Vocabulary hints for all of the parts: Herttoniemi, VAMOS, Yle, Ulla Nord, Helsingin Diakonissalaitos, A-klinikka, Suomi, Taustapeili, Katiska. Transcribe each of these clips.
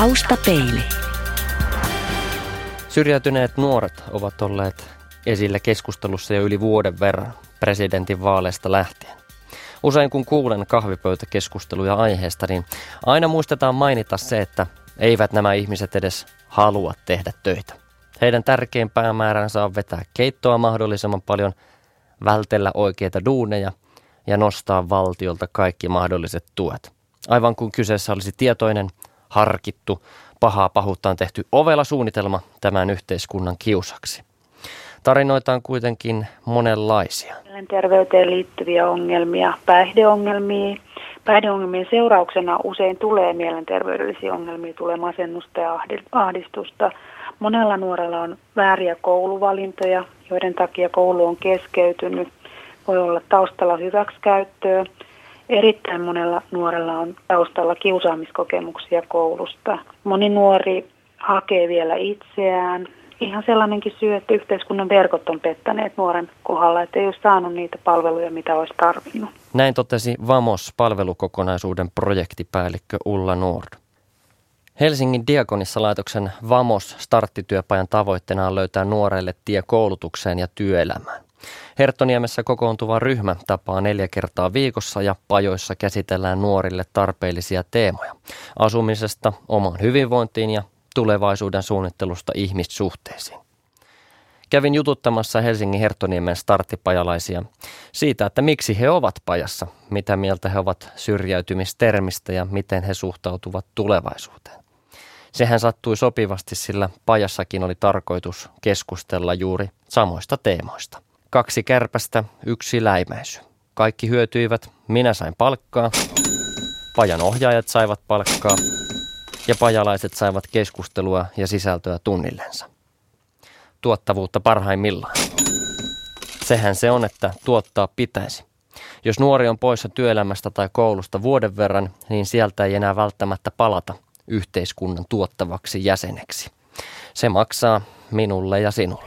Taustapeili. Syrjäytyneet nuoret ovat olleet esillä keskustelussa jo yli vuoden verran presidentinvaaleista lähtien. Usein kun kuulen kahvipöytäkeskusteluja aiheesta, niin aina muistetaan mainita se, että eivät nämä ihmiset edes halua tehdä töitä. Heidän tärkein päämääränsä on vetää keittoa mahdollisimman paljon, vältellä oikeita duuneja ja nostaa valtiolta kaikki mahdolliset tuet. Aivan kuin kyseessä olisi tietoinen, harkittu, pahaa pahuuttaan tehty ovela suunnitelma tämän yhteiskunnan kiusaksi. Tarinoita on kuitenkin monenlaisia. Mielenterveyteen liittyviä ongelmia, päihdeongelmia. Päihdeongelmien seurauksena usein tulee mielenterveydellisiä ongelmia, tulee masennusta ja ahdistusta. Monella nuorella on vääriä kouluvalintoja, joiden takia koulu on keskeytynyt. Voi olla taustalla hyväksikäyttöä. Erittäin monella nuorella on taustalla kiusaamiskokemuksia koulusta. Moni nuori hakee vielä itseään. Ihan sellainenkin syy, että yhteiskunnan verkot on pettäneet nuoren kohdalla, että ei ole saanut niitä palveluja, mitä olisi tarvinnut. Näin totesi VAMOS-palvelukokonaisuuden projektipäällikkö Ulla Nord. Helsingin Diakonissalaitoksen VAMOS-starttityöpajan tavoitteena on löytää nuorelle tie koulutukseen ja työelämään. Herttoniemessä kokoontuva ryhmä tapaa 4 kertaa viikossa ja pajoissa käsitellään nuorille tarpeellisia teemoja. Asumisesta, omaan hyvinvointiin ja tulevaisuuden suunnittelusta ihmissuhteisiin. Kävin jututtamassa Helsingin Herttoniemen starttipajalaisia siitä, että miksi he ovat pajassa, mitä mieltä he ovat syrjäytymistermistä ja miten he suhtautuvat tulevaisuuteen. Sehän sattui sopivasti, sillä pajassakin oli tarkoitus keskustella juuri samoista teemoista. 2 kärpästä, 1 läimäisy. Kaikki hyötyivät, minä sain palkkaa, pajan ohjaajat saivat palkkaa ja pajalaiset saivat keskustelua ja sisältöä tunnillensa. Tuottavuutta parhaimmillaan. Sehän se on, että tuottaa pitäisi. Jos nuori on poissa työelämästä tai koulusta vuoden verran, niin sieltä ei enää välttämättä palata yhteiskunnan tuottavaksi jäseneksi. Se maksaa minulle ja sinulle.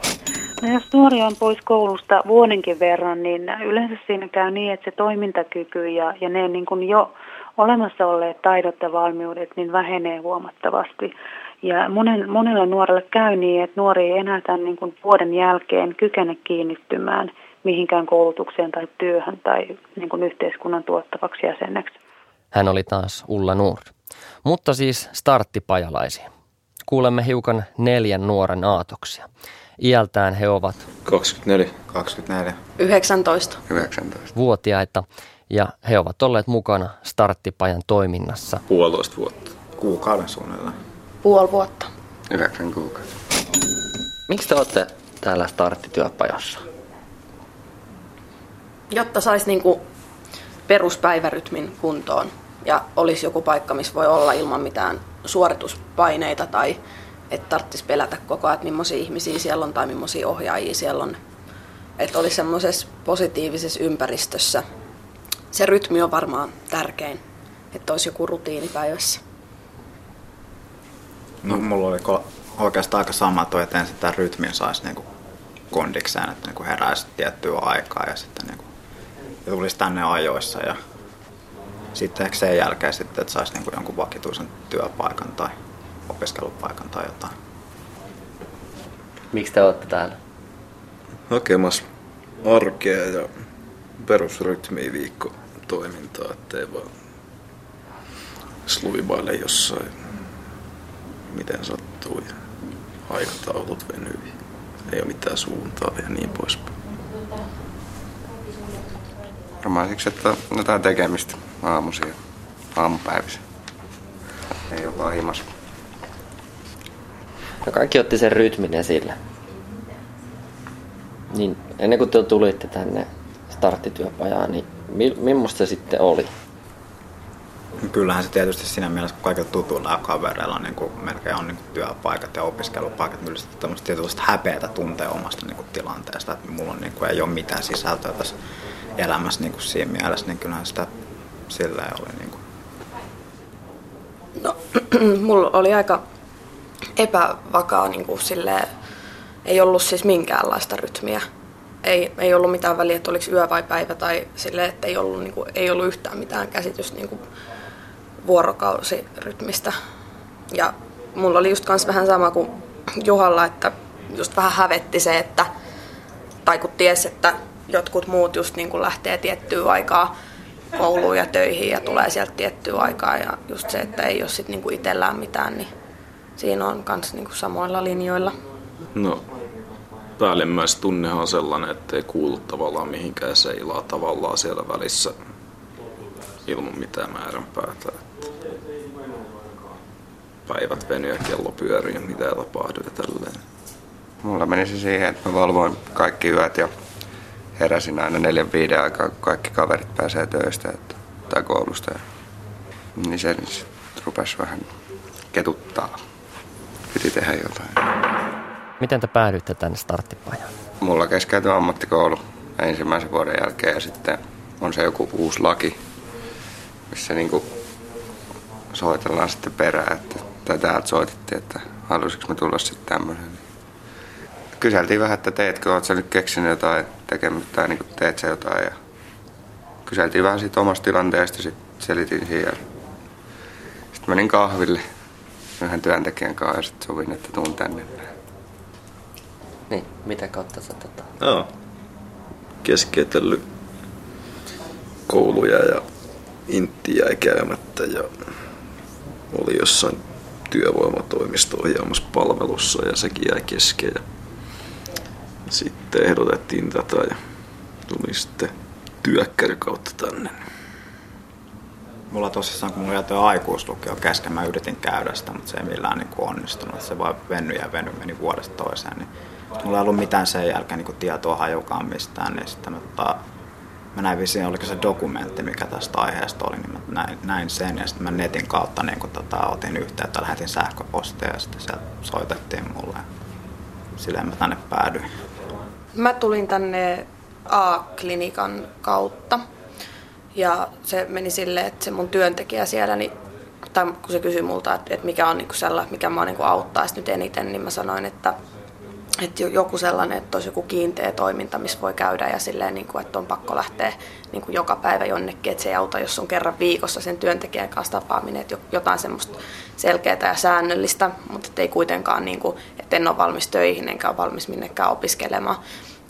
No jos nuori on pois koulusta vuodenkin verran, niin yleensä siinä käy niin, että se toimintakyky ja ne niin kuin jo olemassa olleet taidot ja valmiudet niin vähenee huomattavasti. Ja monella nuorella käy niin, että nuori ei enää tämän niin kuin vuoden jälkeen kykene kiinnittymään mihinkään koulutukseen tai työhön tai niin kuin yhteiskunnan tuottavaksi jäseneksi. Hän oli taas Ulla Nord. Mutta siis starttipajalaisia. Kuulemme hiukan 4 nuoren aatoksia. Iältään he ovat 24, 19 vuotiaita ja he ovat olleet mukana starttipajan toiminnassa. 1,5 vuotta. Kuukauden suunnilleen. 0,5 vuotta. 9 kuukautta. Miksi te olette täällä starttityöpajassa? Jotta saisi niinku peruspäivärytmin kuntoon ja olisi joku paikka, missä voi olla ilman mitään suorituspaineita tai että tarvitsisi pelätä koko ajan, että millaisia ihmisiä siellä on tai millaisia ohjaajia siellä on. Että olisi semmoisessa positiivisessa ympäristössä. Se rytmi on varmaan tärkein, että olisi joku rutiini päivässä. No mulla oli oikeastaan aika sama toi, että ensin tämän rytmin saisi niinku kondikseen, että niinku heräisi tiettyä aikaa ja sitten niinku tulisi tänne ajoissa. Ja sitten ehkä sen jälkeen sitten, että saisi niinku jonkun vakituisen työpaikan tai opiskelupaikan tai jotain. Miksi te olette täällä? Hakemassa arkea ja perusrytmiä viikkotoimintaa, ettei vaan sluivaile jossain miten sattuu ja aikataulut venyy. Ei ole mitään suuntaa ja niin poispäin. Varmaan siksi, että jotain tekemistä aamuisin, aamupäivissä. Ei ole vaan himassa. No kaikki otti sen rytmin esille. Niin ennen kuin te tulitte tänne starttityöpajaan, niin millaista se sitten oli? Kyllähän se tietysti siinä mielessä, kun kaikilla tutuilla ja kavereilla on, niin kuin, melkein on niin kuin työpaikat ja opiskelupaikat, niin sitten tämmöistä tietysti häpeätä tuntee omasta niin kuin tilanteesta, että mulla on, niin kuin, ei ole mitään sisältöä tässä elämässä niin kuin siinä mielessä, niin kyllähän sitä sillä ei ole. Niin kuin. No, mulla oli aika epävakaa, niin kuin silleen, ei ollut siis minkäänlaista rytmiä. Ei ollut mitään väliä, että oliko yö vai päivä tai silleen, että ei ollut yhtään mitään käsitystä niin kuin vuorokausirytmistä. Ja mulla oli just kans vähän sama kuin Juhalla, että just vähän hävetti se, että tai kun ties, että jotkut muut just niin kuin lähtee tiettyyn aikaa kouluun ja töihin ja tulee sieltä tiettyyn aikaa ja just se, että ei ole sit niin kuin itsellään mitään, niin siinä on kans niin kuin samoilla linjoilla. No päällimmäistunnehan on sellainen, ettei kuulu tavallaan mihinkään, se ilaa tavallaan siellä välissä ilman mitään määränpäätä. Päivät venyä, kello pyörii ja mitä tapahtuu ja tälleen. Mulla menisi siihen, että mä valvoin kaikki yöt ja heräsin aina 4-5 aikaa, kun kaikki kaverit pääsee töistä tai koulusta. Niin se rupesi vähän ketuttaa. Piti tehdä jotain. Miten te päädyitte tänne starttipajaan? Mulla keskeytyi ammattikoulu ensimmäisen vuoden jälkeen ja sitten on se joku uusi laki, missä niinku soitellaan sitten perään, tai täältä soitettiin, että haluaisinko mä tulla sitten tämmöiselle. Kyseltiin vähän, että teetkö, oot sä nyt keksinyt jotain tekemistä tai niinku teet sä jotain. Ja kyseltiin vähän siitä omasta tilanteesta, sitten selitin siihen. Sitten menin kahville yhden työntekijän kanssa ja sitten sovin, että tuun tänne. Niin, mitä kautta sä Joo, keskeytellyt kouluja ja intti jäi käymättä ja oli jossain työvoimatoimisto ohjaamassa palvelussa ja sekin jäi kesken. Ja sitten ehdotettiin tätä ja tuli sitten työkkäri kautta tänne. Mulla tosissaan, kun mulla jäi tuo aikuislukio kesken, mä yritin käydä sitä, mutta se ei millään niin kuin onnistunut. Se vaan venny, meni vuodesta toiseen. Niin mulla ei ollut mitään sen jälkeen niin kuin tietoa hajukaan mistään, niin sitten mä näin vissiin, oliko se dokumentti, mikä tästä aiheesta oli, niin mä näin sen ja sitten mä netin kautta niin kun otin yhteyttä, lähetin sähköpostia ja sitten sieltä soitettiin mulle. Silleen mä tänne päädyin. Mä tulin tänne A-klinikan kautta ja se meni silleen, että se mun työntekijä siellä, niin, tai kun se kysyi multa, että mikä on niinku sellainen, mikä mä niinku auttaisi nyt eniten, niin mä sanoin, että joku sellainen, että olisi joku kiinteä toiminta, missä voi käydä ja silleen, niin kuin, että on pakko lähteä niin kuin joka päivä jonnekin, että se ei auta, jos on kerran viikossa sen työntekijän kanssa tapaaminen, että jotain semmoista selkeää ja säännöllistä, mutta ei kuitenkaan, niin kuin, että en ole valmis töihin enkä ole valmis minnekään opiskelemaan.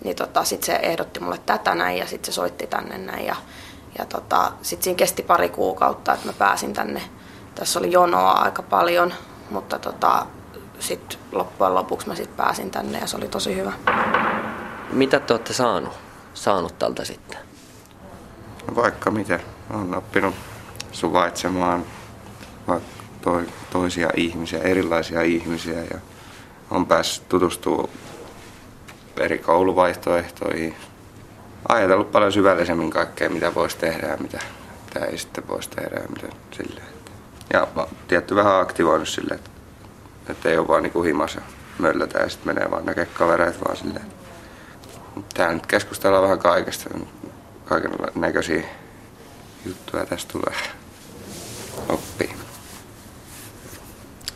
Niin sitten se ehdotti mulle tätä näin ja sitten se soitti tänne näin ja sitten siinä kesti pari kuukautta, että mä pääsin tänne. Tässä oli jonoa aika paljon, mutta sitten loppujen lopuksi mä sit pääsin tänne ja se oli tosi hyvä. Mitä te olette saanut tältä sitten? No vaikka mitä. Olen oppinut suvaitsemaan toisia ihmisiä, erilaisia ihmisiä ja olen päässyt tutustumaan eri kouluvaihtoehtoihin. Ajatellut paljon syvällisemmin kaikkea, mitä voisi tehdä ja mitä ei sitten voisi tehdä. Ja tietty vähän aktivoinut silleen, että ei ole vaan niinku himassa möllötä ja sitten menee vaan näkee kavereita vaan silleen. Tää nyt keskustellaan vähän kaikesta. Kaiken näköisiä juttuja tästä tulee. Oppii.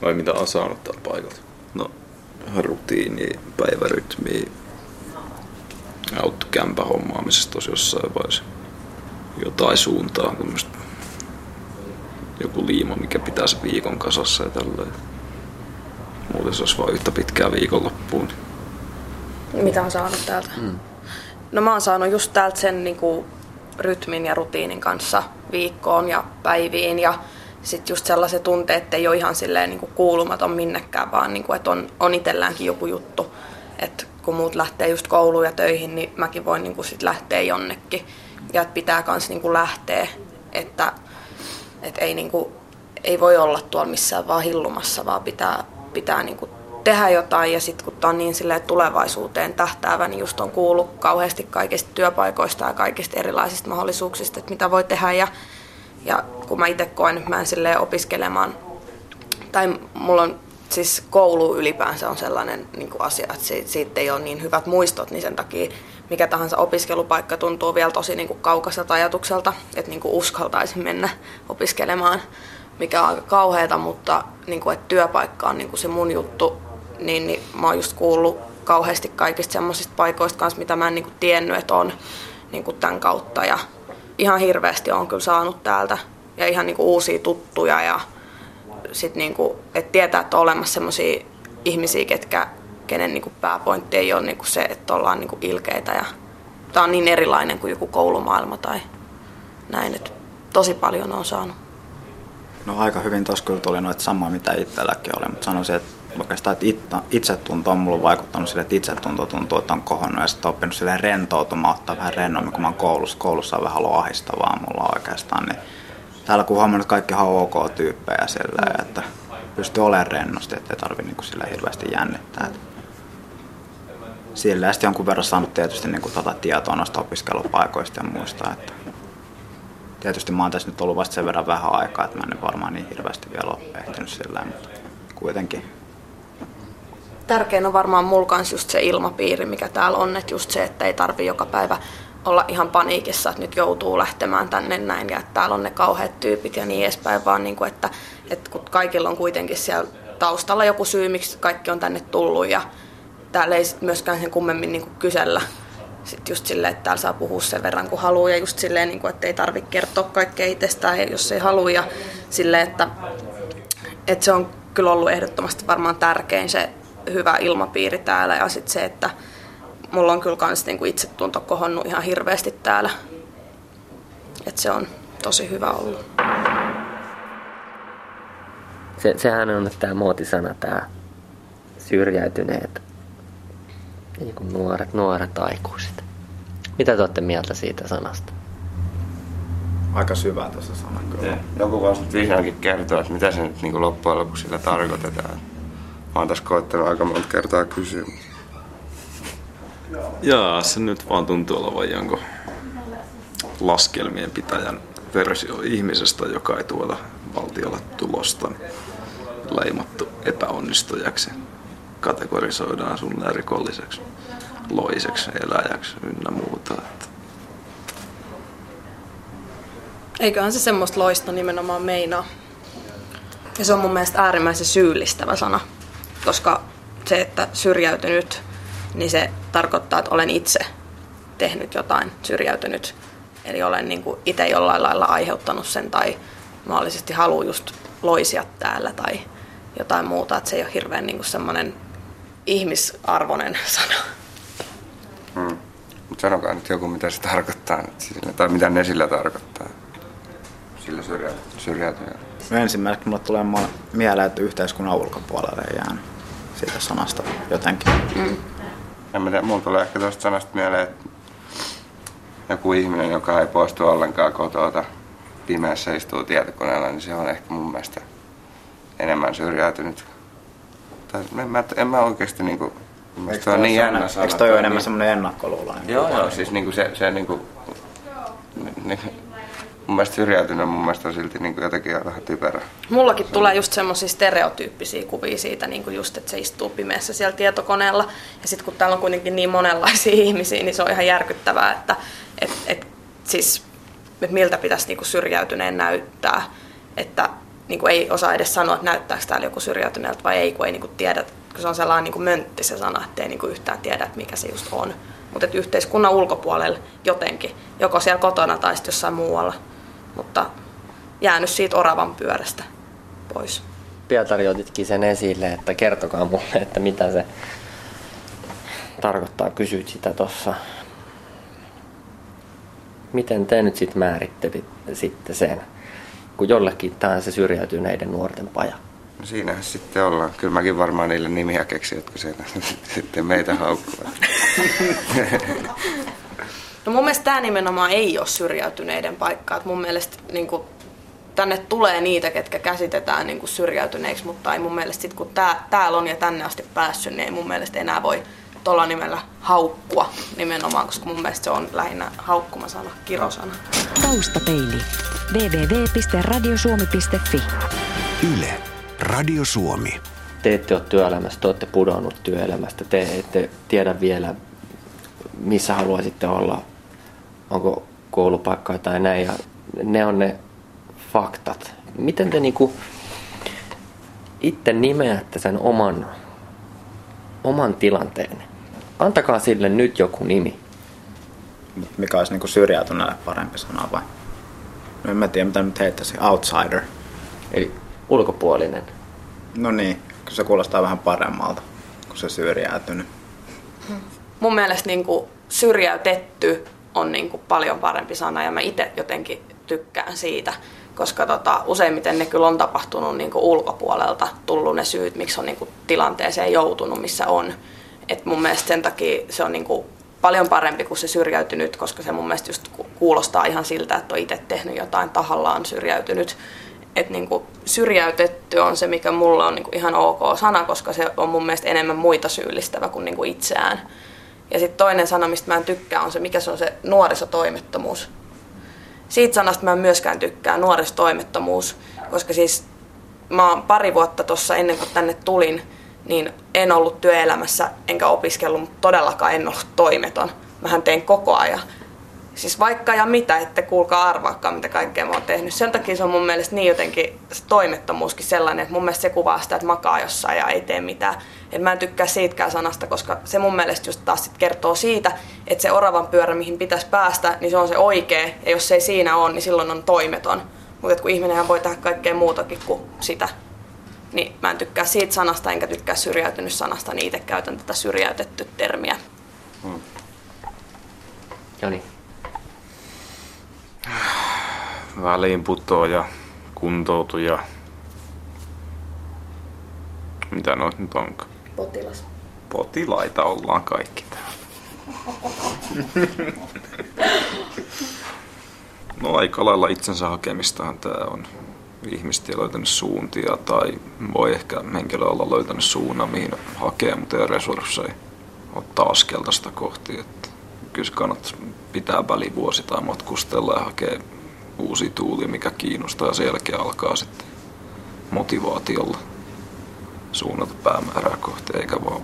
Vai mitä on saanut täällä paikalta? No, rutiini, päivärytmiä. Auttu kämpähommaamisesta tosi jossain vaiheessa. Jotain suuntaa, tämmöstä joku liima, mikä pitää se viikon kasassa ja tälleen. Muuten se olisi vaan yhtä pitkää viikonloppuun. Mitä on saanut täältä? No mä oon saanut just täältä sen niinku rytmin ja rutiinin kanssa viikkoon ja päiviin. Ja sit just sellaiset tunteet, että ei ole ihan silleen niinku kuulumaton minnekään, vaan niinku, että on itselläänkin joku juttu. Et kun muut lähtee just kouluun ja töihin, niin mäkin voin niinku sit lähteä jonnekin. Ja että pitää kans niinku lähteä, että et ei, niinku, ei voi olla tuolla missään vaan hillumassa, vaan pitää niin kuin tehdä jotain ja sitten kun tämä on niin silleen tulevaisuuteen tähtäävä, niin just on kuullut kauheasti kaikista työpaikoista ja kaikista erilaisista mahdollisuuksista, että mitä voi tehdä ja kun mä itse koen, että mä en silleen opiskelemaan tai mulla on siis koulu ylipäänsä on sellainen niin kuin asia, että siitä ei ole niin hyvät muistot, niin sen takia mikä tahansa opiskelupaikka tuntuu vielä tosi niin kuin kaukaiselta ajatukselta, että niin kuin uskaltaisin mennä opiskelemaan. Mikä on aika kauheata, mutta niin kuin, että työpaikka on niin kuin se mun juttu, niin mä oon just kuullut kauheasti kaikista semmoisista paikoista kanssa, mitä mä en niin kuin tiennyt, että on niin kuin tämän kautta. Ja ihan hirveästi oon kyllä saanut täältä ja ihan niin kuin uusia tuttuja ja sit niinku, et tietää, että on olemassa semmoisia ihmisiä, kenen niinku pääpointti ei ole niinku se, että ollaan niinku ilkeitä. Ja tämä on niin erilainen kuin joku koulumaailma tai näin, että tosi paljon on saanut. No aika hyvin tuossa kyllä tuli noita samaa, mitä itselläkin oli, mutta sanoisin, että oikeastaan että itsetunto on mulle vaikuttanut sille, että itsetunto tuntuu, että on kohonnut ja sitten oppinut silleen rentoutumaan, ottaa vähän rennommin, kun mä oon koulussa. Koulussa on vähän ollut ahistavaa mulla oikeastaan, niin täällä kun huomannut, että kaikki on ok tyyppejä silleen, että pystyy olemaan rennosti, ettei tarvitse niin kuin silleen hirveästi jännittää. Silleen sitten jonkun verran saanut tietysti niin kuin tietoa noista opiskelupaikoista ja muista, että tietysti mä oon tässä nyt ollut vasta sen verran vähän aikaa, että mä en varmaan niin hirveästi vielä ole ehtinyt silleen, mutta kuitenkin. Tärkein on varmaan mulla kanssa just se ilmapiiri, mikä täällä on, että just se, että ei tarvi joka päivä olla ihan paniikissa, että nyt joutuu lähtemään tänne näin ja että täällä on ne kauheat tyypit ja niin edespäin, vaan niin kuin, että kun kaikilla on kuitenkin siellä taustalla joku syy, miksi kaikki on tänne tullut ja täällä ei sit myöskään sen kummemmin niin kuin kysellä. Sitten just silleen, että täällä saa puhua sen verran kun haluaa ja just silleen, niin kuin, että ei tarvitse kertoa kaikkea itsestään, jos ei halua ja silleen, että se on kyllä ollut ehdottomasti varmaan tärkein se hyvä ilmapiiri täällä ja sitten se, että mulla on kyllä kans niinku itsetunto kohonnut ihan hirveästi täällä, että se on tosi hyvä ollut. Sehän on tämä muotisana, tämä syrjäytyneet niinku nuoret aikuiset. Mitä te olette mieltä siitä sanasta? Aika syvää tuossa sana kyllä. Joku voisi nyt vihdoinkin kertoa, että mitä se nyt niinku loppujen lopuksi sillä tarkoitetaan. Mä oon tässä koettanut aika monta kertaa kysyä. Jaa, se nyt vaan tuntuu olevan jonkun laskelmien pitäjän versio ihmisestä, joka ei tuota valtiolla tulosta. Leimattu epäonnistujaksi, kategorisoidaan sulle rikolliseksi, loiseksi, eläjäksi ynnä muuta. Eiköhän se semmoista loista nimenomaan meinaa. Ja se on mun mielestä äärimmäisen syyllistävä sana, koska se, että syrjäytynyt, niin se tarkoittaa, että olen itse tehnyt jotain syrjäytynyt. Eli olen niin kuin itse jollain lailla aiheuttanut sen tai mahdollisesti haluan just loisia täällä tai jotain muuta. Että se ei ole hirveän niin kuin semmoinen ihmisarvoinen sana. Mutta sanokaa nyt joku, mitä se tarkoittaa sillä, tai mitä ne sillä tarkoittaa. Sillä syrjäytynyt. No ensimmäiseksi mulle tulee mieleen, että yhteiskunnan ulkopuolelle ei jäänyt siitä sanasta jotenkin. En mä tiedä, mulla tulee ehkä tuosta sanasta mieleen, että joku ihminen, joka ei poistu ollenkaan kotoa, pimeässä istuu tietokoneella, niin se on ehkä mun mielestä enemmän syrjäytynyt. Tai en mä oikeesti niinku... Eikö toi niin jännä sana? Eikö toi ole enemmän semmonen ennakkoluulainen? Joo, siis niinku se niinku... Mun mielestä syrjäytyneen on silti niin jotenkin vähän typerä. Mullakin tulee just semmoisia stereotyyppisiä kuvia siitä, niin just, että se istuu pimeässä siellä tietokoneella. Ja sitten kun täällä on kuitenkin niin monenlaisia ihmisiä, niin se on ihan järkyttävää, että miltä pitäisi niin syrjäytyneen näyttää. Että niin ei osaa edes sanoa, että näyttääkö täällä joku syrjäytyneeltä vai ei, kun ei niin tiedä. Kun se on sellainen niin möntti se sana, ettei niin yhtään tiedä, että mikä se just on. Mutta yhteiskunnan ulkopuolella jotenkin, joko siellä kotona tai sitten jossain muualla. Mutta jäänyt siitä oravan pyörästä pois. Pietari otitkin sen esille, että kertokaa mulle, että mitä se tarkoittaa. Kysyit sitä tuossa. Miten te nyt sitten määrittelit sitten sen, kun jollekin tämä se syrjäytyneiden nuorten paja? No siinähän sitten ollaan. Kyllä mäkin varmaan niille nimiä keksin, jotka siellä sitten meitä haukkuvat. No mun mielestä tämä nimenomaan ei ole syrjäytyneiden paikka. Et mun mielestä niin kun, tänne tulee niitä, ketkä käsitetään niin kun syrjäytyneiksi, mutta ei mun mielestä sit, kun täällä on ja tänne asti päässyt, niin ei mun mielestä enää voi tuolla nimellä haukkua nimenomaan, koska mun mielestä se on lähinnä haukkumasana, kirosana. Taustapeili. www.radiosuomi.fi Yle. Radio Suomi. Te ette ole työelämässä, te olette pudonnut työelämästä, te ette tiedä vielä, missä haluaisitte olla, onko koulupaikkaa tai näin, ja ne on ne faktat. Miten te niinku itse nimeätte sen oman tilanteen? Antakaa sille nyt joku nimi. Mikä olisi niinku syrjäytyneelle parempi sana vai? No en mä tiedä, mitä nyt heittäisin, outsider. Eli ulkopuolinen. No niin, kyllä se kuulostaa vähän paremmalta kuin se syrjäytynyt. Mun mielestä niin kuin syrjäytetty on niin kuin paljon parempi sana ja mä itse jotenkin tykkään siitä, koska useimmiten ne kyllä on tapahtunut niin kuin ulkopuolelta, tullut ne syyt, miksi on niin kuin tilanteeseen joutunut, missä on. Et mun mielestä sen takia se on niin kuin paljon parempi kuin se syrjäytynyt, koska se mun mielestä just kuulostaa ihan siltä, että on itse tehnyt jotain tahallaan syrjäytynyt. Että niin kuin syrjäytetty on se, mikä mulle on niin kuin ihan ok sana, koska se on mun mielestä enemmän muita syyllistävä kuin niin kuin itseään. Ja sitten toinen sana, mistä mä en tykkää, on se, mikä se on se nuorisotoimettomuus. Siitä sanasta mä en myöskään tykkää, nuorisotoimettomuus, koska siis mä oon pari vuotta tuossa ennen kuin tänne tulin, niin en ollut työelämässä enkä opiskellut, mutta todellakaan en ollut toimeton. Mähän tein koko ajan. Siis vaikka ja mitä, ette kuulkaa arvaakaan, mitä kaikkea mä oon tehnyt. Sen takia se on mun mielestä niin jotenkin se toimettomuuskin sellainen, että mun mielestä se kuvaa sitä, että makaa jossain ja ei tee mitään. Et mä en tykkää siitäkään sanasta, koska se mun mielestä just taas sit kertoo siitä, että se oravan pyörä, mihin pitäisi päästä, niin se on se oikea. Ja jos se ei siinä ole, niin silloin on toimeton. Mutta kun ihminenhän voi tehdä kaikkea muutakin kuin sitä. Niin mä en tykkää siitä sanasta, enkä tykkää syrjäytynyt sanasta, niin itse käytän tätä syrjäytetty termiä. Joni. Väliinputoja, kuntoutuja, mitä noit nyt onkaan? Potilas. Potilaita ollaan kaikki täällä. No aika lailla itsensä hakemistahan tää on. Ihmiset ei löytänyt suuntia tai voi ehkä henkilö olla löytänyt suunnan, mihin hakee, mutta ei resursseja ottaa askelta sitä kohti. Että kyllä se kannattaa pitää välivuosi tai matkustella ja hakea uusi tuuli, mikä kiinnostaa ja sen jälkeen alkaa sitten motivaatiolla suunnata päämäärää kohti, eikä vaan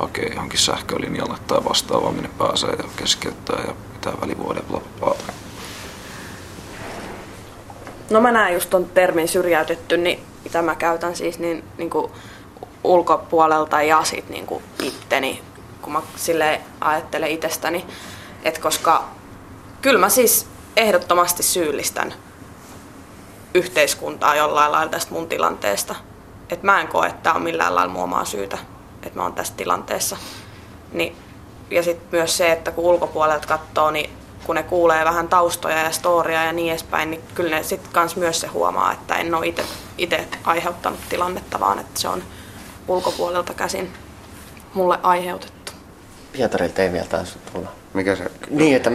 hakea johonkin sähkölinjalle tai vastaavaa, minne pääsee ja keskeyttää ja pitää välivuoden blablabla. No mä näen just ton termin syrjäytetty, niin mitä mä käytän siis niin kuin ulkopuolelta ja sit niin kuin itteni, kun mä silleen ajattelen itsestäni, että koska kyllä mä siis ehdottomasti syyllistän yhteiskuntaa jollain lailla tästä mun tilanteesta. Että mä en koe, että tää on millään lailla mun omaa syytä, että mä oon tässä tilanteessa. Niin, ja sit myös se, että kun ulkopuolelta katsoo, niin kun ne kuulee vähän taustoja ja storia ja niin edespäin, niin kyllä ne sitten kans myös se huomaa, että en ole itse aiheuttanut tilannetta, vaan että se on ulkopuolelta käsin mulle aiheutettu. Pietarilta ei vielä taas tulla. Mikä se? Niin, että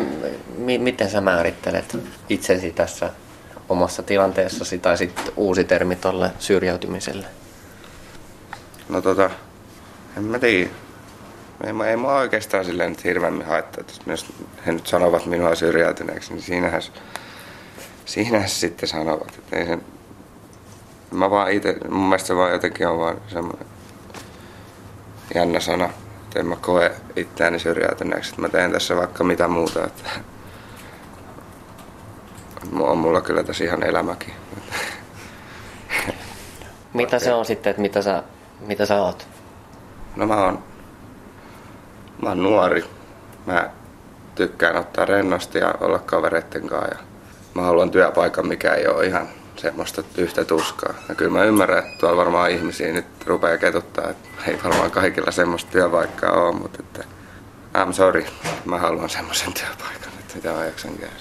miten sä määrittelet itsesi tässä omassa tilanteessasi tai sitten uusi termi tolle syrjäytymiselle? No en mä tiedä. Ei mua oikeastaan silleen nyt hirveämmin haittaa, että jos he nyt sanovat minua syrjäytyneeksi, niin siinähän sitten sanovat. Että ei sen, mä vaan itse, mun mielestä se vaan jotenkin on vaan semmoinen jännä sana, että en mä koe itseäni syrjäytyneeksi, että mä teen tässä vaikka mitä muuta. Että on mulla kyllä tässä ihan elämäkin. Mitä se on sitten, että mitä sä oot? No mä oon nuori. Mä tykkään ottaa rennosti ja olla kavereitten kanssa. Ja mä haluan työpaikan, mikä ei ole ihan semmoista yhtä tuskaa. Ja kyllä mä ymmärrän, että tuolla varmaan ihmisiä nyt rupeaa ketuttaa. Että ei varmaan kaikilla semmoista työpaikkaa ole, mutta että I'm sorry. Mä haluan semmoisen työpaikan, että mitä mä jaksan käydä.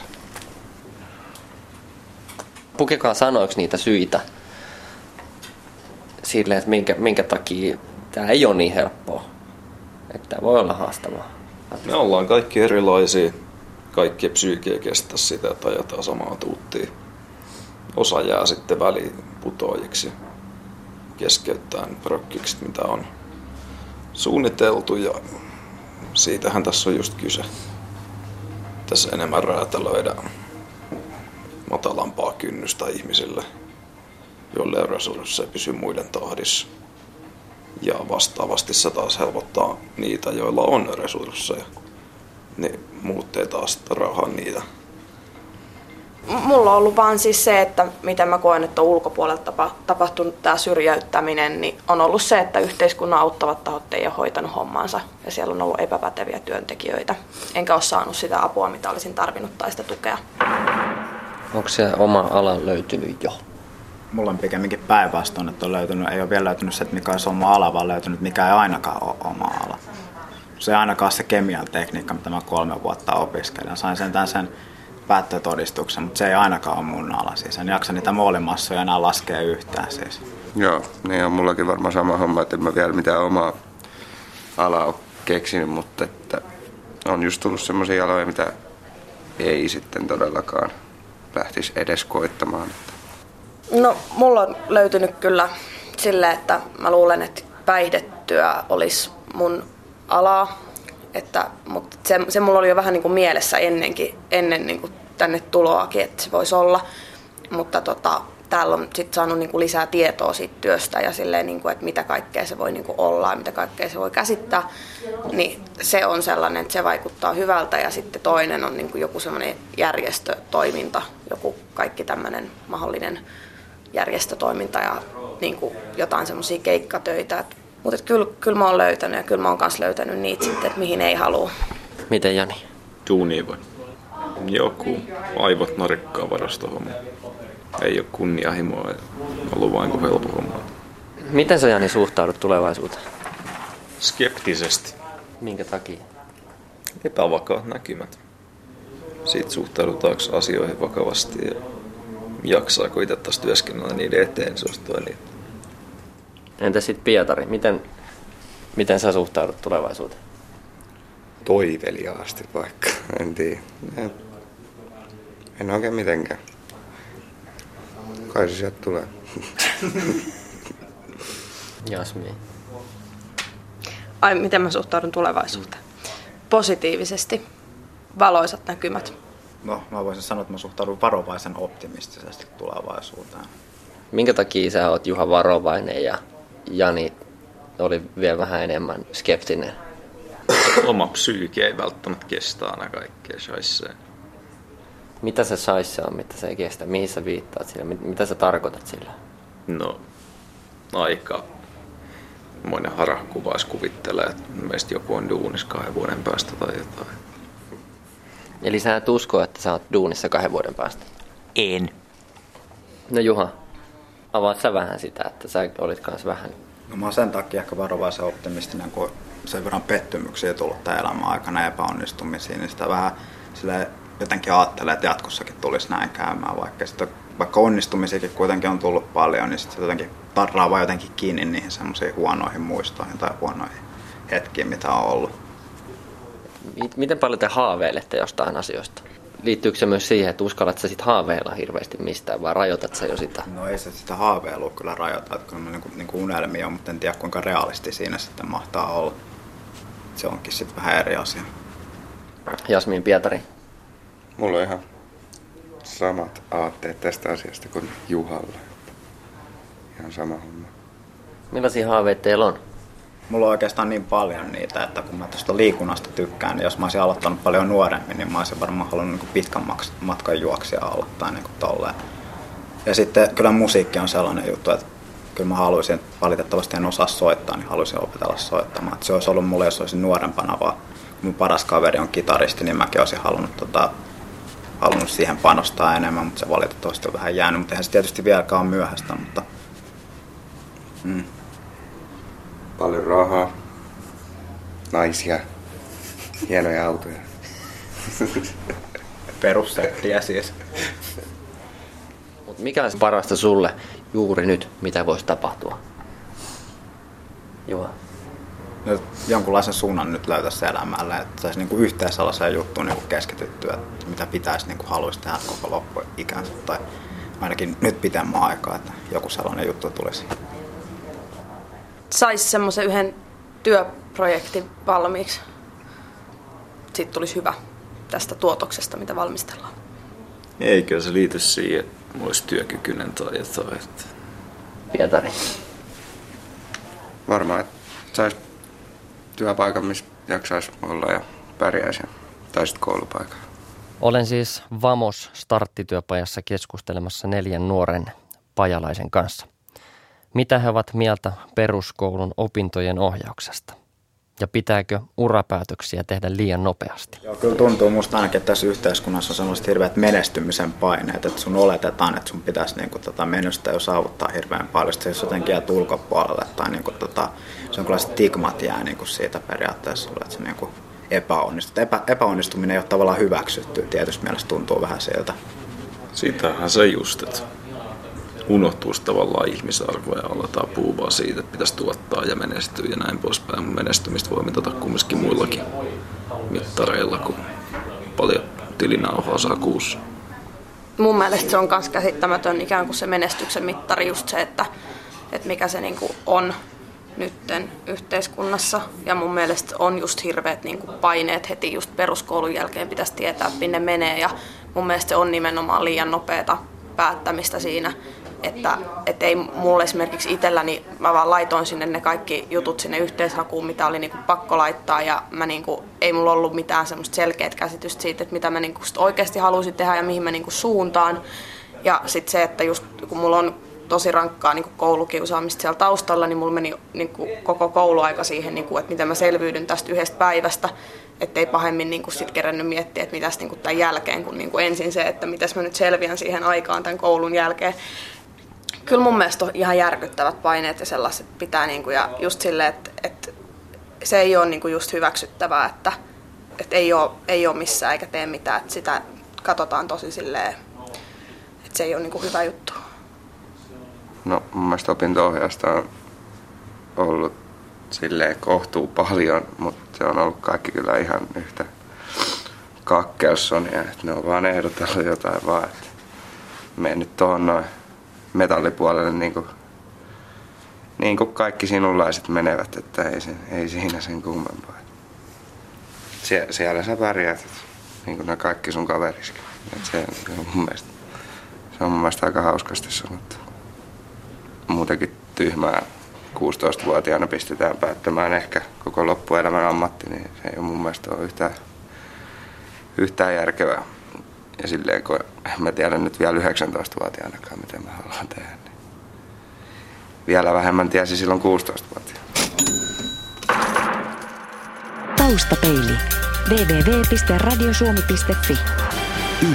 Pukekaa sanoiksi niitä syitä sille, että minkä takia tää ei ole niin helppoa. Että voi olla haastavaa. Me ollaan kaikki erilaisia. Kaikki psyykiä kestä sitä tai jotain samaa tuuttia. Osa jää sitten väliputoajiksi. Keskeyttäen prokkiksi, mitä on suunniteltu. Ja siitähän tässä on just kyse. Tässä enemmän räätälöidään matalampaa kynnystä ihmisille, joille resursseja pysyy muiden tahdissa. Ja vastaavasti se taas helpottaa niitä, joilla on resursseja. Niin muut ei taas rahaa niitä. Mulla on ollut vaan siis se, että miten mä koen, että on ulkopuolelta tapahtunut tämä syrjäyttäminen, niin on ollut se, että yhteiskunnan auttavat tahot ei ole hoitanut hommaansa. Ja siellä on ollut epäpäteviä työntekijöitä. Enkä ole saanut sitä apua, mitä olisin tarvinnut tai sitä tukea. Onko se oma ala löytynyt jo? mulla on pikemminkin päinvastoin, että ei ole vielä löytynyt se, että mikä olisi oma ala, vaan löytynyt, mikä ei ainakaan ole oma ala. Se ei ainakaan se kemian tekniikka, mitä mä 3 vuotta opiskelin. Sain sentään sen päättötodistuksen, mutta se ei ainakaan ole mun ala. Siis en jaksa niitä moolimassoja enää laskea yhtään. Siis. Joo, niin on mullakin varmaan sama homma, että en mä vielä mitään omaa alaa ole keksinyt, mutta että on just tullut semmoisia aloja, mitä ei sitten todellakaan lähtisi edes koittamaan. No, mulla on löytynyt kyllä silleen, että mä luulen, että päihdetyö olisi mun alaa, mutta se mulla oli jo vähän niin kuin mielessä ennen niin kuin tänne tuloakin, että se voisi olla, mutta täällä on sitten saanut niin kuin lisää tietoa siitä työstä ja silleen, niin kuin, että mitä kaikkea se voi niin kuin olla ja mitä kaikkea se voi käsittää, niin se on sellainen, että se vaikuttaa hyvältä ja sitten toinen on niin kuin joku sellainen järjestötoiminta, joku kaikki tämmöinen mahdollinen järjestötoiminta ja niin kuin jotain semmoisia keikkatöitä. Mutta kyllä mä oon löytänyt ja kyllä mä oon kanssa löytänyt niitä sitten, että mihin ei halua. Miten Jani? Duunia voi. Joku aivot narikkaa varastohomma. Ei ole kunnianhimoa, ollut vain kuin helppo homma. Miten sä Jani suhtaudut tulevaisuuteen? Skeptisesti. Minkä takia? Epävakaat näkymät. Siitä suhtaudutaanko asioihin vakavasti ja jaksaako itse taas työskennellä niiden eteen, se olisi toinen. Entä sitten Pietari, miten sä suhtaudut tulevaisuuteen? Toiveliaasti vaikka, en tiedä. En oikein mitenkään. Kai se sieltä tulee. Jasmin. Ai, miten mä suhtaudun tulevaisuuteen? Positiivisesti. Valoisat näkymät. No, mä voisin sanoa, että mä suhtaudun varovaisen optimistisesti tulevaisuuteen. Minkä takia sä oot, Juha, varovainen ja Jani oli vielä vähän enemmän skeptinen? Oma psyyki ei välttämättä kestä aina kaikkea shaisseen. Mitä se shaisse on, mitä se ei kestä? Mihin sä viittaat sillä? Mitä sä tarkoitat sillä? No, aika monen harhakuvais kuvittelee, että meistä joku on duunis 2 vuoden päästä tai jotain. Eli sä et usko, että sä oot duunissa 2 vuoden päästä? En. No Juha, avaat sä vähän sitä, että sä olit kans vähän. No mä oon sen takia ehkä varovaisen optimistinen, kun sen verran pettymyksiä tullut tämän elämän aikana epäonnistumisiin, niin sitä vähän sillä jotenkin ajattelee, että jatkossakin tulisi näin käymään, vaikka onnistumisiakin kuitenkin on tullut paljon, niin sitten jotenkin tarraa vaan jotenkin kiinni niihin semmoisiin huonoihin muistoihin tai huonoihin hetkiin, mitä on ollut. Miten paljon te haaveilette jostain asioista? Liittyykö se myös siihen, että uskallat sä sit haaveilla hirveästi mistään, vai rajoitat sä jo sitä? No ei se sitä haaveilua kyllä rajoita, että kyllä niinku unelmia on, mutta en tiedä kuinka realisti siinä sitten mahtaa olla. Se onkin sitten vähän eri asia. Jasmin, Pietari. Mulla on ihan samat aatteet tästä asiasta kuin Juhalla. Ihan sama homma. Millaisia haaveita teillä on? Mulla on oikeastaan niin paljon niitä, että kun mä tuosta liikunnasta tykkään, niin jos mä olisin aloittanut paljon nuoremmin, niin mä olisin varmaan halunnut niin pitkän matkan juoksia aloittaa niin tolleen. Ja sitten kyllä musiikki on sellainen juttu, että kyllä mä haluaisin, valitettavasti en osaa soittaa, niin haluaisin opetella soittamaan. Että se olisi ollut mulle, jos olisin nuorempana, vaan kun mun paras kaveri on kitaristi, niin mäkin olisin halunnut siihen panostaa enemmän, mutta se valitettavasti on vähän jäänyt. Mutta eihän se tietysti vieläkään ole myöhäistä, mutta... Paljon rahaa, naisia, hienoja autoja. Perussettiä siis. Mut mikä olisi parasta sulle juuri nyt, mitä voisi tapahtua? Joo. No, jonkunlaisen suunnan nyt löytäisi elämälle, että saisi niinku yhteen sellaiseen juttuun niinku keskityttyä, mitä pitäisi niinku haluaisi tehdä koko loppuikänsä tai ainakin nyt pitemmän aikaa, että joku sellainen juttu tulisi. Saisi semmoisen yhden työprojektin valmiiksi. Siitä tulisi hyvä tästä tuotoksesta, mitä valmistellaan. Eikö se liity siihen, että olisi työkykyinen tai jotain? Pietari. Varmaan, että saisi työpaikan, missä jaksaisi olla ja pärjäisi. Tai sitten koulupaikan. Olen siis VAMOS starttityöpajassa keskustelemassa 4 nuoren pajalaisen kanssa. Mitä he ovat mieltä peruskoulun opintojen ohjauksesta? ja pitääkö urapäätöksiä tehdä liian nopeasti? Joo, kyllä tuntuu musta ainakin, että tässä yhteiskunnassa on sellaiset hirveät menestymisen paineet, että sun oletetaan, että sun pitäisi niinku menestyä ja saavuttaa hirveän paljon, että se siis jotenkin jää ulkopuolelle tai niinku sellaiset stigmat jää niinku siitä periaatteessa, että se niinku epäonnistuu. Epäonnistuminen ei ole tavallaan hyväksytty, tietysti mielessä tuntuu vähän siltä. Siitähän se just, että unohtuu tavallaan ihmisarvoa ja aletaan puhua vaan siitä, että pitäisi tuottaa ja menestyä ja näin poispäin. Menestymistä voi mitata kumminkin muillakin mittareilla, kun paljon tilinauhaa saa kuussa. Mun mielestä se on myös käsittämätön ikään kuin se menestyksen mittari, just se, että mikä se niinku on nytten yhteiskunnassa. Ja mun mielestä on just hirveät niinku paineet heti just peruskoulun jälkeen pitäisi tietää, minne menee. Ja mun mielestä se on nimenomaan liian nopeata päättämistä siinä, että ei mulle esimerkiksi itselläni, mä vaan laitoin sinne ne kaikki jutut sinne yhteishakuun, mitä oli niinku pakko laittaa, ja mä niinku, ei mulla ollut mitään semmoista selkeät käsitystä siitä, että mitä mä niinku oikeasti halusin tehdä ja mihin mä niinku suuntaan. Ja sitten se, että just kun mulla on tosi rankkaa niinku koulukiusaamista siellä taustalla, niin mulla meni niinku koko kouluaika siihen, niinku, että miten mä selviydyn tästä yhdestä päivästä, ettei pahemmin niinku sit kerännyt miettiä, että mitäs niinku tämän jälkeen, kun niinku ensin se, että mitäs mä nyt selviän siihen aikaan tämän koulun jälkeen. Kyllä mun mielestä on ihan järkyttävät paineet ja sellaiset pitää, niinku, ja just silleen, että se ei ole niinku just hyväksyttävää, että ei ole missään eikä tee mitään, että sitä katsotaan tosi silleen, että se ei ole niinku hyvä juttu. No mun mielestä opinto-ohjausta on ollut silleen kohtuu paljon, mutta se on ollut kaikki kyllä ihan yhtä kakkeussonia, että ne on vaan ehdotellut jotain vaan, että mene nyt tuohon noin metallipuolelle niin kuin kaikki sinunlaiset menevät, että ei siinä sen kummempaa. Siellä sä pärjät, niin kuin ne kaikki sun kaveriskin. Se on mun mielestä aika hauskasti sanottu. Muutenkin tyhmää 16-vuotiaana pistetään päättämään ehkä koko loppuelämän ammatti, niin se ei mun mielestä ole yhtään järkevää. Ja silleen, kun en mä tiedä nyt vielä 19-vuotiaanakaan, miten mä haluan tehdä, niin vielä vähemmän tiesi silloin 16-vuotiaana. Taustapeili. www.radiosuomi.fi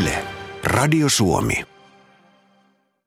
Yle. Radio Suomi.